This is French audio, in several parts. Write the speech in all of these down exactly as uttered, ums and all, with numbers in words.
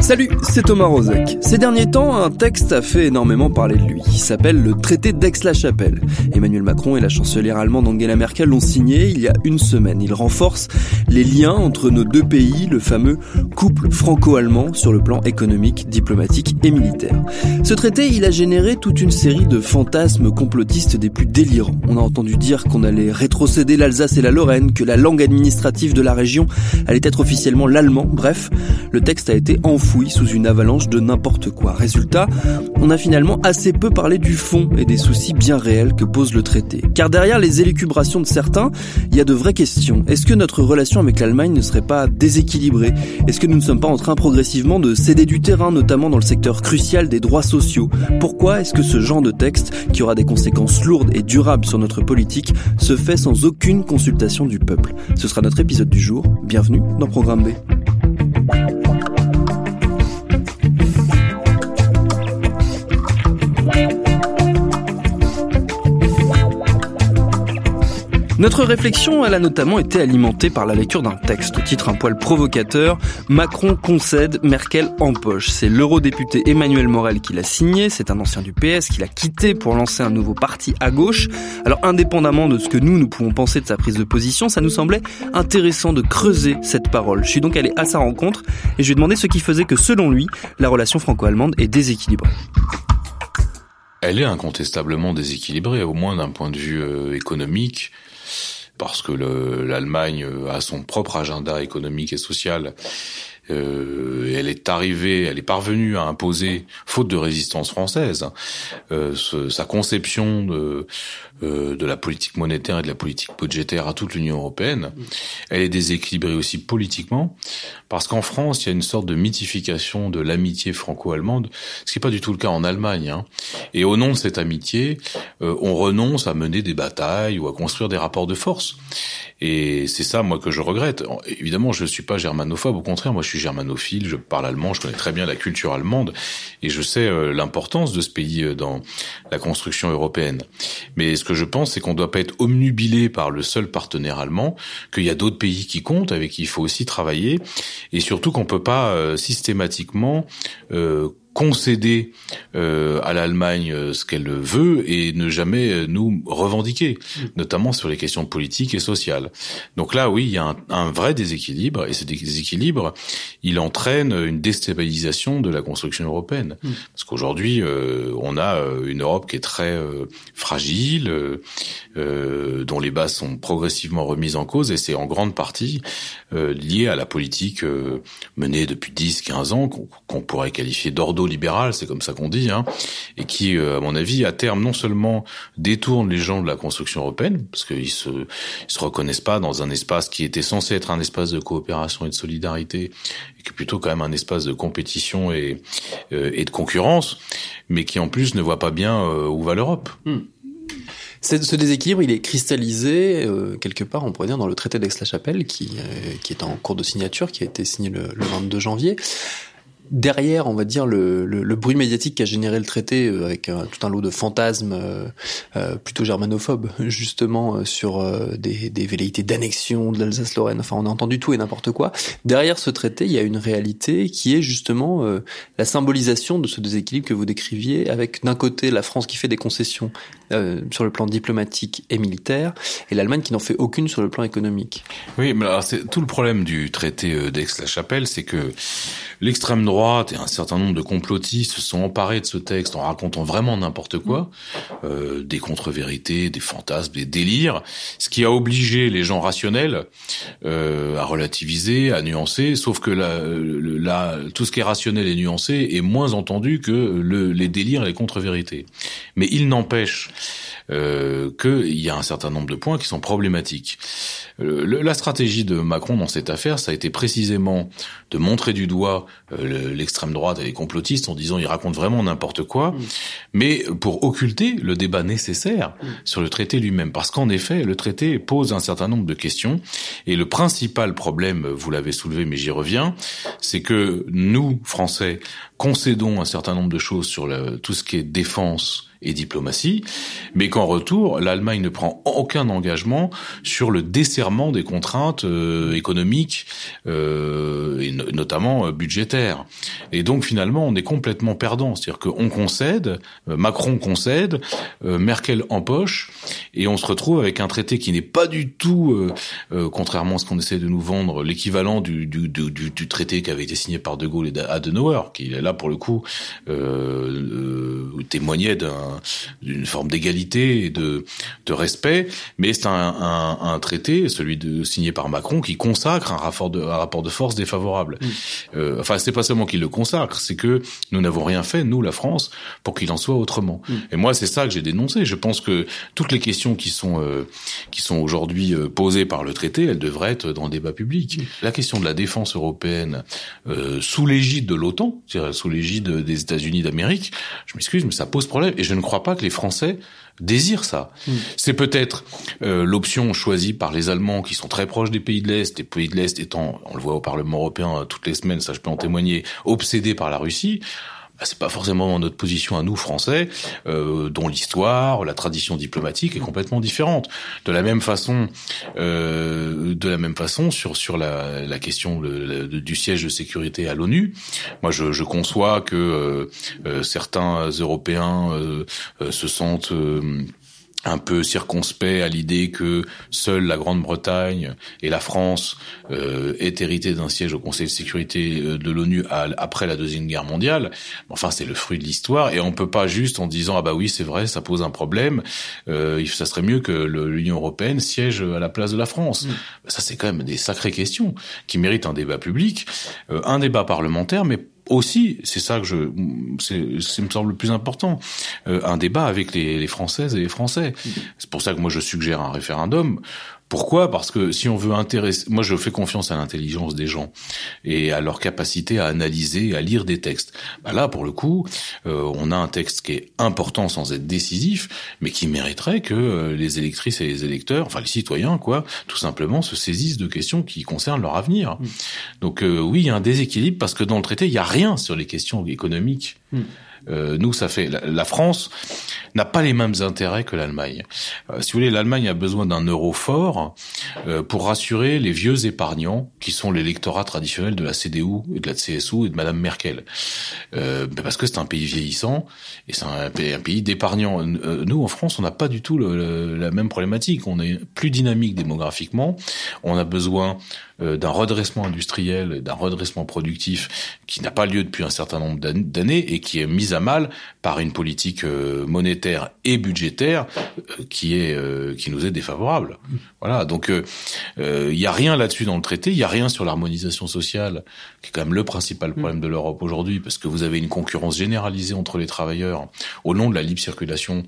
Salut, c'est Thomas Rozek. Ces derniers temps, un texte a fait énormément parler de lui. Il s'appelle le traité d'Aix-la-Chapelle. Emmanuel Macron et la chancelière allemande Angela Merkel l'ont signé il y a une semaine. Il renforce les liens entre nos deux pays, le fameux couple franco-allemand sur le plan économique, diplomatique et militaire. Ce traité, il a généré toute une série de fantasmes complotistes des plus délirants. On a entendu dire qu'on allait rétrocéder l'Alsace et la Lorraine, que la langue administrative de la région allait être officiellement l'allemand. Bref, le texte a été enfoui sous une avalanche de n'importe quoi. Résultat, on a finalement assez peu parlé du fond et des soucis bien réels que pose le traité. Car derrière les élucubrations de certains, il y a de vraies questions. Est-ce que notre relation avec l'Allemagne ne serait pas déséquilibrée ? Est-ce que nous ne sommes pas en train progressivement de céder du terrain, notamment dans le secteur crucial des droits sociaux ? Pourquoi est-ce que ce genre de texte, qui aura des conséquences lourdes et durables sur notre politique, se fait sans aucune consultation du peuple ? Ce sera notre épisode du jour. Bienvenue dans Programme B. Notre réflexion, elle a notamment été alimentée par la lecture d'un texte. Au titre un poil provocateur, Macron concède, Merkel empoche. C'est l'eurodéputé Emmanuel Morel qui l'a signé, c'est un ancien du P S qui l'a quitté pour lancer un nouveau parti à gauche. Alors indépendamment de ce que nous, nous pouvons penser de sa prise de position, ça nous semblait intéressant de creuser cette parole. Je suis donc allé à sa rencontre et je lui ai demandé ce qui faisait que, selon lui, la relation franco-allemande est déséquilibrée. Elle est incontestablement déséquilibrée, au moins d'un point de vue économique, parce que le, l'Allemagne a son propre agenda économique et social. Euh, elle est arrivée, elle est parvenue à imposer, faute de résistance française, euh, ce, sa conception de, euh, de la politique monétaire et de la politique budgétaire à toute l'Union européenne. Elle est déséquilibrée aussi politiquement, parce qu'en France, il y a une sorte de mythification de l'amitié franco-allemande, ce qui n'est pas du tout le cas en Allemagne. Hein. Et au nom de cette amitié, euh, on renonce à mener des batailles ou à construire des rapports de force. Et c'est ça, moi, que je regrette. Évidemment, je ne suis pas germanophobe, au contraire, moi, je suis germanophile, je parle allemand, je connais très bien la culture allemande et je sais euh, l'importance de ce pays euh, dans la construction européenne. Mais ce que je pense, c'est qu'on ne doit pas être obnubilé par le seul partenaire allemand, qu'il y a d'autres pays qui comptent, avec qui il faut aussi travailler, et surtout qu'on ne peut pas euh, systématiquement euh, concéder euh, à l'Allemagne euh, ce qu'elle veut et ne jamais euh, nous revendiquer, notamment sur les questions politiques et sociales. Donc là, oui, il y a un, un vrai déséquilibre, et ce déséquilibre, il entraîne une déstabilisation de la construction européenne. Mmh. Parce qu'aujourd'hui, euh, on a une Europe qui est très euh, fragile, euh, euh, dont les bases sont progressivement remises en cause, et c'est en grande partie euh, lié à la politique euh, menée depuis dix à quinze ans, qu'on, qu'on pourrait qualifier d'ordo libéral, c'est comme ça qu'on dit, hein, et qui, à mon avis, à terme, non seulement détourne les gens de la construction européenne, parce qu'ils se, ils se reconnaissent pas dans un espace qui était censé être un espace de coopération et de solidarité, et qui est plutôt quand même un espace de compétition et, euh, et de concurrence, mais qui, en plus, ne voit pas bien euh, où va l'Europe. Mmh. C'est, ce déséquilibre, il est cristallisé, euh, quelque part, on pourrait dire, dans le traité d'Aix-la-Chapelle, qui, euh, qui est en cours de signature, qui a été signé le, le vingt-deux janvier. Derrière, on va dire, le, le, le bruit médiatique qu'a généré le traité, avec euh, tout un lot de fantasmes euh, euh, plutôt germanophobes, justement, euh, sur euh, des, des velléités d'annexion de l'Alsace-Lorraine. Enfin, on a entendu tout et n'importe quoi. Derrière ce traité, il y a une réalité qui est justement euh, la symbolisation de ce déséquilibre que vous décriviez, avec d'un côté la France qui fait des concessions euh, sur le plan diplomatique et militaire, et l'Allemagne qui n'en fait aucune sur le plan économique. Oui, mais alors, c'est tout le problème du traité d'Aix-la-Chapelle, c'est que l'extrême droite droite et un certain nombre de complotistes se sont emparés de ce texte en racontant vraiment n'importe quoi, euh, des contre-vérités, des fantasmes, des délires, ce qui a obligé les gens rationnels euh, à relativiser, à nuancer, sauf que la, la, tout ce qui est rationnel et nuancé est moins entendu que le, les délires et les contre-vérités. Mais il n'empêche euh, qu'il y a un certain nombre de points qui sont problématiques. Euh, le, la stratégie de Macron dans cette affaire, ça a été précisément de montrer du doigt euh, l'extrême droite et les complotistes en disant ils racontent vraiment n'importe quoi, mmh. mais pour occulter le débat nécessaire mmh. sur le traité lui-même. Parce qu'en effet, le traité pose un certain nombre de questions et le principal problème, vous l'avez soulevé mais j'y reviens, c'est que nous, Français, concédons un certain nombre de choses sur le, tout ce qui est défense et diplomatie, mais qu'en retour, l'Allemagne ne prend aucun engagement sur le desserrement des contraintes euh, économiques, euh, et no- notamment euh, budgétaires. Et donc finalement, on est complètement perdant. C'est-à-dire qu'on concède, euh, Macron concède, euh, Merkel empoche, et on se retrouve avec un traité qui n'est pas du tout, euh, euh, contrairement à ce qu'on essaie de nous vendre, l'équivalent du, du, du, du traité qui avait été signé par De Gaulle et Adenauer, qui là pour le coup euh, euh, témoignait d'un d'une forme d'égalité et de, de respect, mais c'est un, un, un traité, celui de, signé par Macron, qui consacre un rapport de, un rapport de force défavorable. Mmh. Euh, enfin, c'est pas seulement qu'il le consacre, c'est que nous n'avons rien fait, nous, la France, pour qu'il en soit autrement. Mmh. Et moi, c'est ça que j'ai dénoncé. Je pense que toutes les questions qui sont, euh, qui sont aujourd'hui euh, posées par le traité, elles devraient être dans le débat public. Mmh. La question de la défense européenne euh, sous l'égide de l'OTAN, c'est-à-dire sous l'égide des États-Unis d'Amérique, je m'excuse, mais ça pose problème. Et je ne crois pas que les Français désirent ça. Mmh. C'est peut-être euh, l'option choisie par les Allemands qui sont très proches des pays de l'Est, les pays de l'Est étant, on le voit au Parlement européen toutes les semaines, ça je peux en témoigner, obsédés par la Russie. Bah, c'est pas forcément notre position à nous, Français, euh, dont l'histoire, la tradition diplomatique est complètement différente. De la même façon, euh, de la même façon sur sur la, la question le, le, du siège de sécurité à l'ONU. Moi, je, je conçois que euh, certains Européens euh, euh, se sentent euh, un peu circonspect à l'idée que seule la Grande-Bretagne et la France euh, est héritée d'un siège au Conseil de sécurité de l'ONU à, après la Deuxième Guerre mondiale. Enfin, c'est le fruit de l'histoire et on peut pas juste en disant ah bah oui c'est vrai ça pose un problème. Euh, ça serait mieux que le, l'Union européenne siège à la place de la France. Mmh. Ça c'est quand même des sacrées questions qui méritent un débat public, euh, un débat parlementaire, mais aussi, c'est ça que je, c'est, ça me semble le plus important, euh, un débat avec les, les Françaises et les Français. Mmh. C'est pour ça que moi je suggère un référendum. Pourquoi ? Parce que si on veut intéresser... Moi, je fais confiance à l'intelligence des gens et à leur capacité à analyser, à lire des textes. Bah là, pour le coup, euh, on a un texte qui est important sans être décisif, mais qui mériterait que euh, les électrices et les électeurs, enfin les citoyens, quoi, tout simplement, se saisissent de questions qui concernent leur avenir. Mmh. Donc euh, oui, il y a un déséquilibre parce que dans le traité, il n'y a rien sur les questions économiques. Mmh. Euh, nous, ça fait... La, la France n'a pas les mêmes intérêts que l'Allemagne. Euh, si vous voulez, l'Allemagne a besoin d'un euro fort euh, pour rassurer les vieux épargnants qui sont l'électorat traditionnel de la C D U et de la C S U et de Madame Merkel. Euh, parce que c'est un pays vieillissant et c'est un, un pays d'épargnants. Nous, en France, on n'a pas du tout le, le, la même problématique. On est plus dynamique démographiquement. On a besoin euh, d'un redressement industriel et d'un redressement productif qui n'a pas lieu depuis un certain nombre d'années et qui est mis à mal par une politique euh, monétaire et budgétaire euh, qui est euh, qui nous est défavorable. Voilà, donc il euh, y a rien là-dessus dans le traité, il y a rien sur l'harmonisation sociale qui est quand même le principal problème de l'Europe aujourd'hui parce que vous avez une concurrence généralisée entre les travailleurs au nom de la libre circulation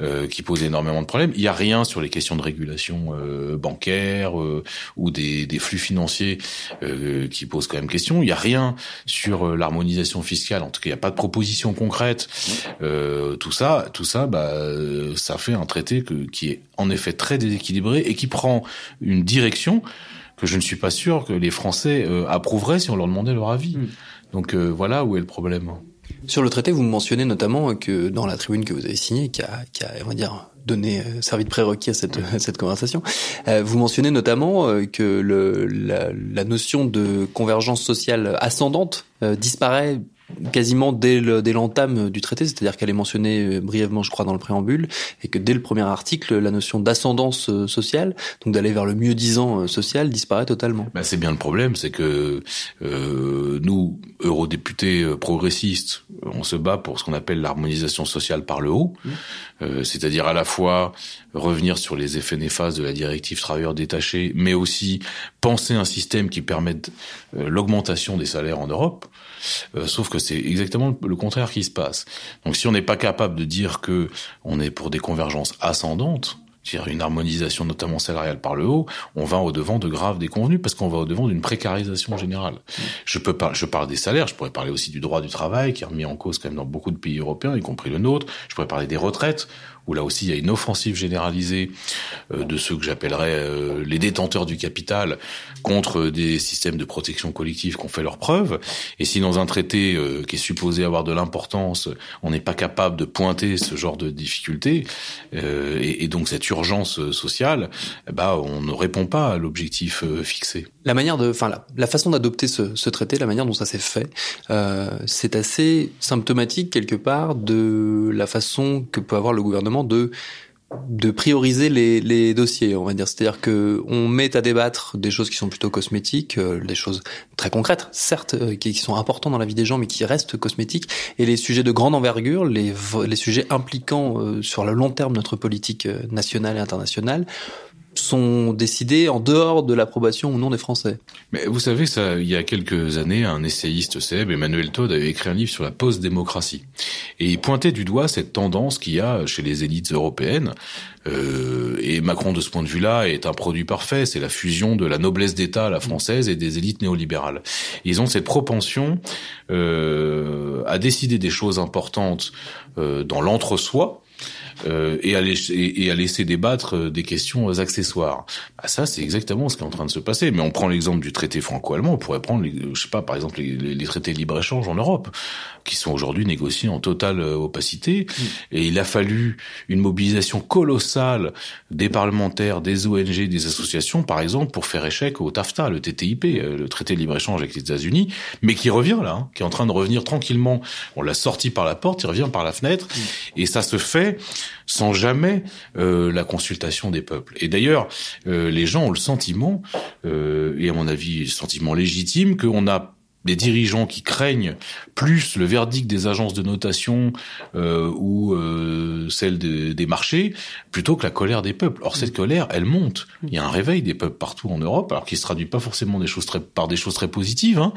euh, qui pose énormément de problèmes. Il y a rien sur les questions de régulation euh, bancaire euh, ou des des flux financiers euh, qui posent quand même question. Il y a rien sur euh, l'harmonisation fiscale. En tout cas, il y a pas de proposition concrète, euh, tout ça, tout ça, bah, ça fait un traité que, qui est en effet très déséquilibré et qui prend une direction que je ne suis pas sûr que les Français euh, approuveraient si on leur demandait leur avis. Mmh. Donc euh, voilà où est le problème. Sur le traité, vous mentionnez notamment que dans la tribune que vous avez signée, qui a, qui a, on va dire, donné, servi de prérequis à cette, à cette conversation, euh, vous mentionnez notamment euh, que le, la, la notion de convergence sociale ascendante euh, disparaît quasiment dès, le, dès l'entame du traité, c'est-à-dire qu'elle est mentionnée brièvement, je crois, dans le préambule, et que dès le premier article, la notion d'ascendance sociale, donc d'aller vers le mieux-disant social, disparaît totalement. Ben c'est bien le problème, c'est que euh, nous, eurodéputés progressistes, on se bat pour ce qu'on appelle l'harmonisation sociale par le haut, mmh. euh, c'est-à-dire à la fois revenir sur les effets néfastes de la directive travailleurs détachés, mais aussi penser un système qui permette euh, l'augmentation des salaires en Europe, euh, sauf que c'est exactement le contraire qui se passe. Donc si on n'est pas capable de dire que on est pour des convergences ascendantes, c'est-à-dire une harmonisation notamment salariale par le haut, on va au-devant de graves déconvenues parce qu'on va au-devant d'une précarisation générale. Je peux par- je parle des salaires, je pourrais parler aussi du droit du travail qui est remis en cause quand même dans beaucoup de pays européens, y compris le nôtre. Je pourrais parler des retraites, où là aussi il y a une offensive généralisée euh, de ceux que j'appellerais euh, les détenteurs du capital contre des systèmes de protection collective qui ont fait leurs preuves. Et si dans un traité euh, qui est supposé avoir de l'importance, on n'est pas capable de pointer ce genre de difficultés, euh, et, et donc cette urgence sociale, bah on ne répond pas à l'objectif euh, fixé. La manière de, enfin la, la façon d'adopter ce, ce traité, la manière dont ça s'est fait, euh, c'est assez symptomatique quelque part de la façon que peut avoir le gouvernement de de prioriser les, les dossiers, on va dire. C'est-à-dire que on met à débattre des choses qui sont plutôt cosmétiques, euh, des choses très concrètes, certes, euh, qui, qui sont importantes dans la vie des gens, mais qui restent cosmétiques. Et les sujets de grande envergure, les, les sujets impliquant euh, sur le long terme notre politique nationale et internationale, sont décidés en dehors de l'approbation ou non des Français. Mais vous savez, ça, il y a quelques années, un essayiste célèbre, Emmanuel Todd, avait écrit un livre sur la post-démocratie. Et il pointait du doigt cette tendance qu'il y a chez les élites européennes. Euh, et Macron, de ce point de vue-là, est un produit parfait. C'est la fusion de la noblesse d'État à la française et des élites néolibérales. Ils ont cette propension euh, à décider des choses importantes euh, dans l'entre-soi, Euh, et, à laisser, et à laisser débattre des questions accessoires. Bah ça, c'est exactement ce qui est en train de se passer. Mais on prend l'exemple du traité franco-allemand. On pourrait prendre, les, je sais pas, par exemple, les, les traités de libre-échange en Europe, qui sont aujourd'hui négociés en totale opacité. Mmh. Et il a fallu une mobilisation colossale des parlementaires, des O N G, des associations, par exemple, pour faire échec au TAFTA, le T T I P, le traité de libre-échange avec les États-Unis, mais qui revient là, hein, qui est en train de revenir tranquillement. On l'a sorti par la porte, il revient par la fenêtre. Mmh. Et ça se fait sans jamais euh, la consultation des peuples. Et d'ailleurs, euh, les gens ont le sentiment, euh, et à mon avis, le sentiment légitime, qu'on a des dirigeants qui craignent plus le verdict des agences de notation euh, ou euh, celle de, des marchés, plutôt que la colère des peuples. Or, cette colère, elle monte. Il y a un réveil des peuples partout en Europe, alors qui se traduit pas forcément des choses très, par des choses très positives, hein,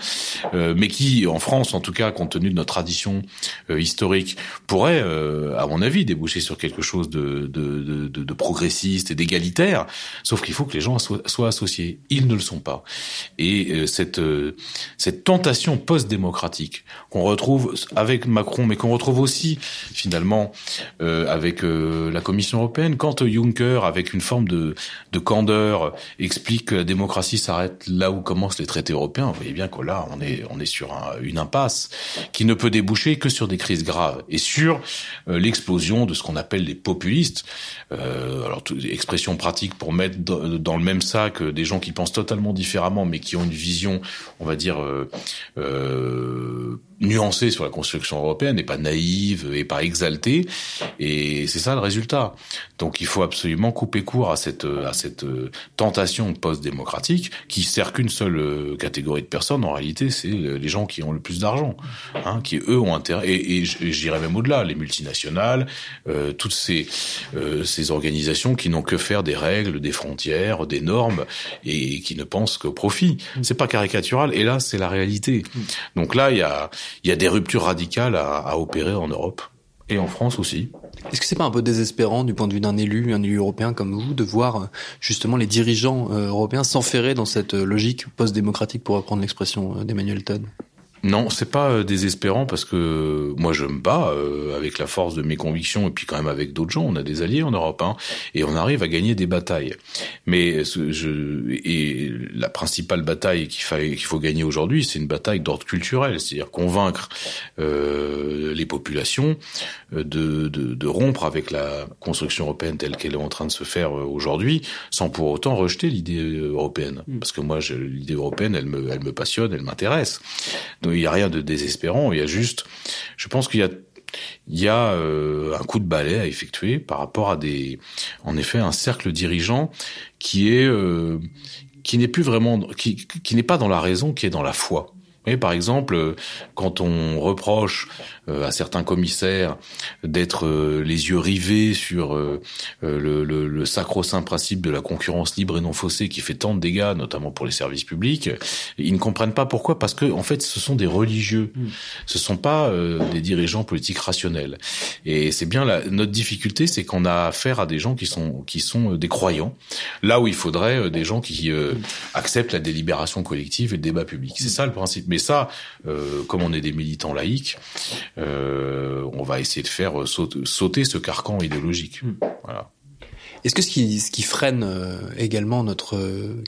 euh, mais qui, en France, en tout cas, compte tenu de notre tradition euh, historique, pourrait, euh, à mon avis, déboucher sur quelque chose de, de, de, de, de progressiste et d'égalitaire, sauf qu'il faut que les gens soient, soient associés. Ils ne le sont pas. Et euh, cette, euh, cette tendance tentation post-démocratique qu'on retrouve avec Macron, mais qu'on retrouve aussi finalement euh, avec euh, la Commission européenne. Quand euh, Juncker, avec une forme de, de candeur, explique que la démocratie s'arrête là où commencent les traités européens, vous voyez bien que là, on est, on est sur un, une impasse qui ne peut déboucher que sur des crises graves et sur euh, l'explosion de ce qu'on appelle les populistes. Euh, alors, t- expression pratique pour mettre d- dans le même sac euh, des gens qui pensent totalement différemment, mais qui ont une vision, on va dire... Euh, Euh, nuancée sur la construction européenne et pas naïve et pas exaltée, et c'est ça le résultat. Donc il faut absolument couper court à cette à cette tentation post-démocratique qui sert qu'une seule catégorie de personnes en réalité, c'est les gens qui ont le plus d'argent, hein, qui eux ont intérêt, et, et j'irais même au-delà, les multinationales, euh, toutes ces euh, ces organisations qui n'ont que faire des règles, des frontières, des normes et qui ne pensent qu'au profit. C'est pas caricatural, et là c'est la réalité. Donc là il y a Il y a des ruptures radicales à, à opérer en Europe et en France aussi. Est-ce que c'est pas un peu désespérant du point de vue d'un élu, un élu européen comme vous, de voir justement les dirigeants européens s'enferrer dans cette logique post-démocratique, pour reprendre l'expression d'Emmanuel Todd ? Non, c'est pas désespérant, parce que moi je me bats euh, avec la force de mes convictions, et puis quand même avec d'autres gens, on a des alliés en Europe, hein, et on arrive à gagner des batailles. Mais je, et la principale bataille qu'il faut, qu'il faut gagner aujourd'hui, c'est une bataille d'ordre culturel, c'est-à-dire convaincre euh, les populations de, de, de rompre avec la construction européenne telle qu'elle est en train de se faire aujourd'hui, sans pour autant rejeter l'idée européenne. Parce que moi, je, l'idée européenne, elle me, elle me passionne, elle m'intéresse. Donc, il n'y a rien de désespérant, il y a juste, je pense qu'il y a Il y a euh, un coup de balai à effectuer par rapport à des, en effet, un cercle dirigeant qui est euh, qui n'est plus vraiment, qui qui n'est pas dans la raison, qui est dans la foi. Vous voyez, par exemple, quand on reproche euh, à certains commissaires d'être euh, les yeux rivés sur euh, le, le, le sacro-saint principe de la concurrence libre et non faussée qui fait tant de dégâts, notamment pour les services publics, ils ne comprennent pas pourquoi, parce que en fait, ce sont des religieux, ce sont pas euh, des dirigeants politiques rationnels. Et c'est bien la, notre difficulté, c'est qu'on a affaire à des gens qui sont qui sont des croyants, là où il faudrait euh, des gens qui euh, acceptent la délibération collective et le débat public. C'est ça le principe. Mais ça, euh, comme on est des militants laïques, euh, on va essayer de faire sauter, sauter ce carcan idéologique. Mmh. Voilà. Est-ce que ce qui, ce qui freine également notre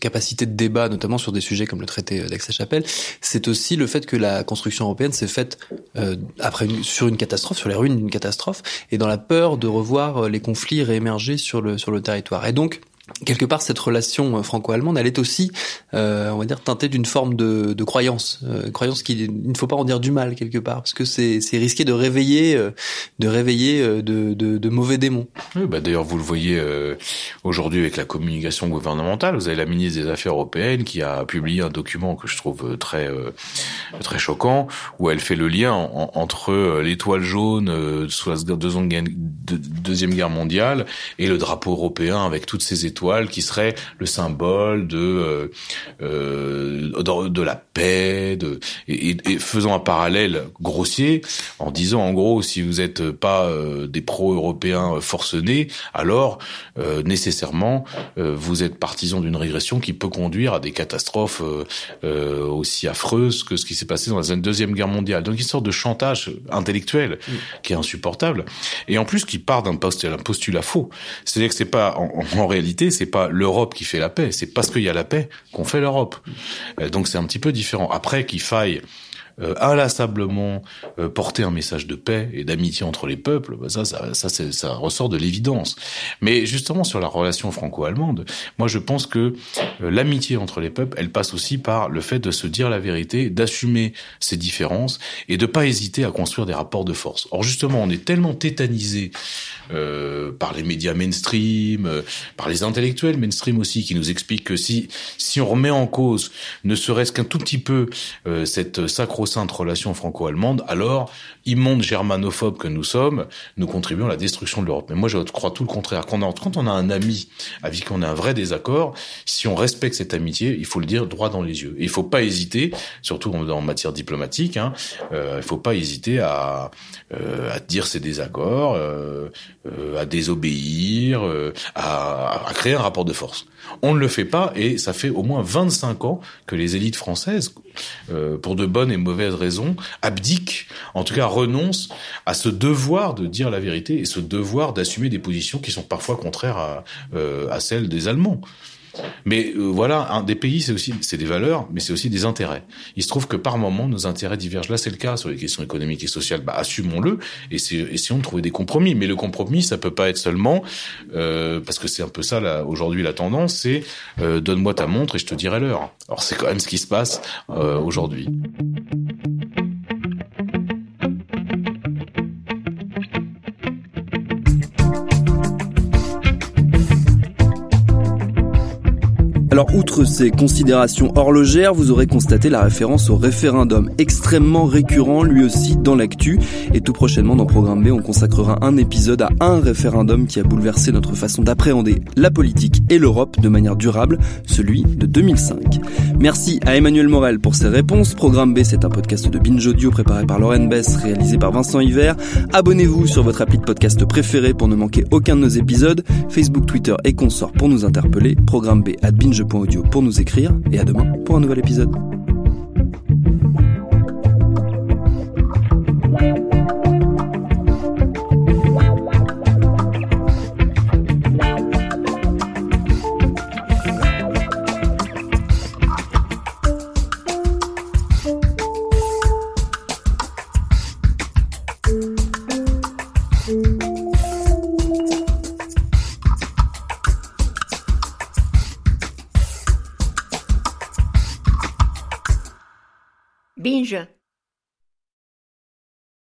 capacité de débat, notamment sur des sujets comme le traité d'Aix-la-Chapelle, c'est aussi le fait que la construction européenne s'est faite euh, après une, sur une catastrophe, sur les ruines d'une catastrophe, et dans la peur de revoir les conflits réémerger sur le, sur le territoire. Et donc, quelque part, cette relation franco-allemande, elle est aussi, euh, on va dire, teintée d'une forme de, de croyance, euh, croyance qu'il ne faut pas en dire du mal quelque part, parce que c'est, c'est risqué de réveiller, euh, de réveiller euh, de, de, de mauvais démons. Oui, bah d'ailleurs, vous le voyez euh, aujourd'hui avec la communication gouvernementale. Vous avez la ministre des Affaires européennes qui a publié un document que je trouve très, euh, très choquant, où elle fait le lien en, en, entre l'étoile jaune euh, sous la deuxième guerre, deuxième guerre mondiale et le drapeau européen avec toutes ces étoiles. Qui serait le symbole de euh, de, de la paix, de, et, et faisant un parallèle grossier en disant en gros si vous n'êtes pas euh, des pro-européens forcenés, alors euh, nécessairement euh, vous êtes partisans d'une régression qui peut conduire à des catastrophes euh, euh, aussi affreuses que ce qui s'est passé dans la Deuxième Guerre mondiale. Donc une sorte de chantage intellectuel mmh. qui est insupportable et en plus qui part d'un postulat, postulat faux. C'est-à-dire que c'est pas en, en réalité c'est pas l'Europe qui fait la paix, c'est parce qu'il y a la paix qu'on fait l'Europe. Donc c'est un petit peu différent. Après qu'il faille euh, inlassablement euh, porter un message de paix et d'amitié entre les peuples, bah ça, ça, ça, c'est, ça ressort de l'évidence. Mais justement sur la relation franco-allemande, moi je pense que euh, l'amitié entre les peuples, elle passe aussi par le fait de se dire la vérité, d'assumer ses différences et de pas hésiter à construire des rapports de force. Or justement, on est tellement tétanisé Euh, par les médias mainstream, euh, par les intellectuels mainstream aussi, qui nous expliquent que si si on remet en cause, ne serait-ce qu'un tout petit peu, euh, cette sacro-sainte relation franco-allemande, alors, immondes germanophobes que nous sommes, nous contribuons à la destruction de l'Europe. Mais moi, je crois tout le contraire. Quand on a, quand on a un ami avec qui on a un vrai désaccord, si on respecte cette amitié, il faut le dire droit dans les yeux. Et il faut pas hésiter, surtout en, en matière diplomatique, hein, euh, il faut pas hésiter à, euh, à dire ses désaccords, euh, Euh, à désobéir, euh, à, à créer un rapport de force. On ne le fait pas et ça fait au moins vingt-cinq ans que les élites françaises, euh, pour de bonnes et mauvaises raisons, abdiquent, en tout cas renoncent à ce devoir de dire la vérité et ce devoir d'assumer des positions qui sont parfois contraires à, euh, à celles des Allemands. Mais euh, voilà, un des pays, c'est aussi c'est des valeurs, mais c'est aussi des intérêts. Il se trouve que par moment, nos intérêts divergent. Là, c'est le cas sur les questions économiques et sociales. Bah, assumons-le et c'est, essayons de trouver des compromis. Mais le compromis, ça peut pas être seulement euh, parce que c'est un peu ça là, aujourd'hui la tendance, c'est euh, donne-moi ta montre et je te dirai l'heure. Alors c'est quand même ce qui se passe euh, aujourd'hui. Alors, outre ces considérations horlogères, vous aurez constaté la référence au référendum, extrêmement récurrent lui aussi dans l'actu. Et tout prochainement dans Programme B, on consacrera un épisode à un référendum qui a bouleversé notre façon d'appréhender la politique et l'Europe de manière durable, celui de deux mille cinq. Merci à Emmanuel Morel pour ses réponses. Programme B, c'est un podcast de Binge Audio préparé par Laurent Bess, réalisé par Vincent Hiver. Abonnez-vous sur votre appli de podcast préféré pour ne manquer aucun de nos épisodes. Facebook, Twitter et consorts pour nous interpeller. Programme B à Binge Audio pour nous écrire et à demain pour un nouvel épisode. Binge.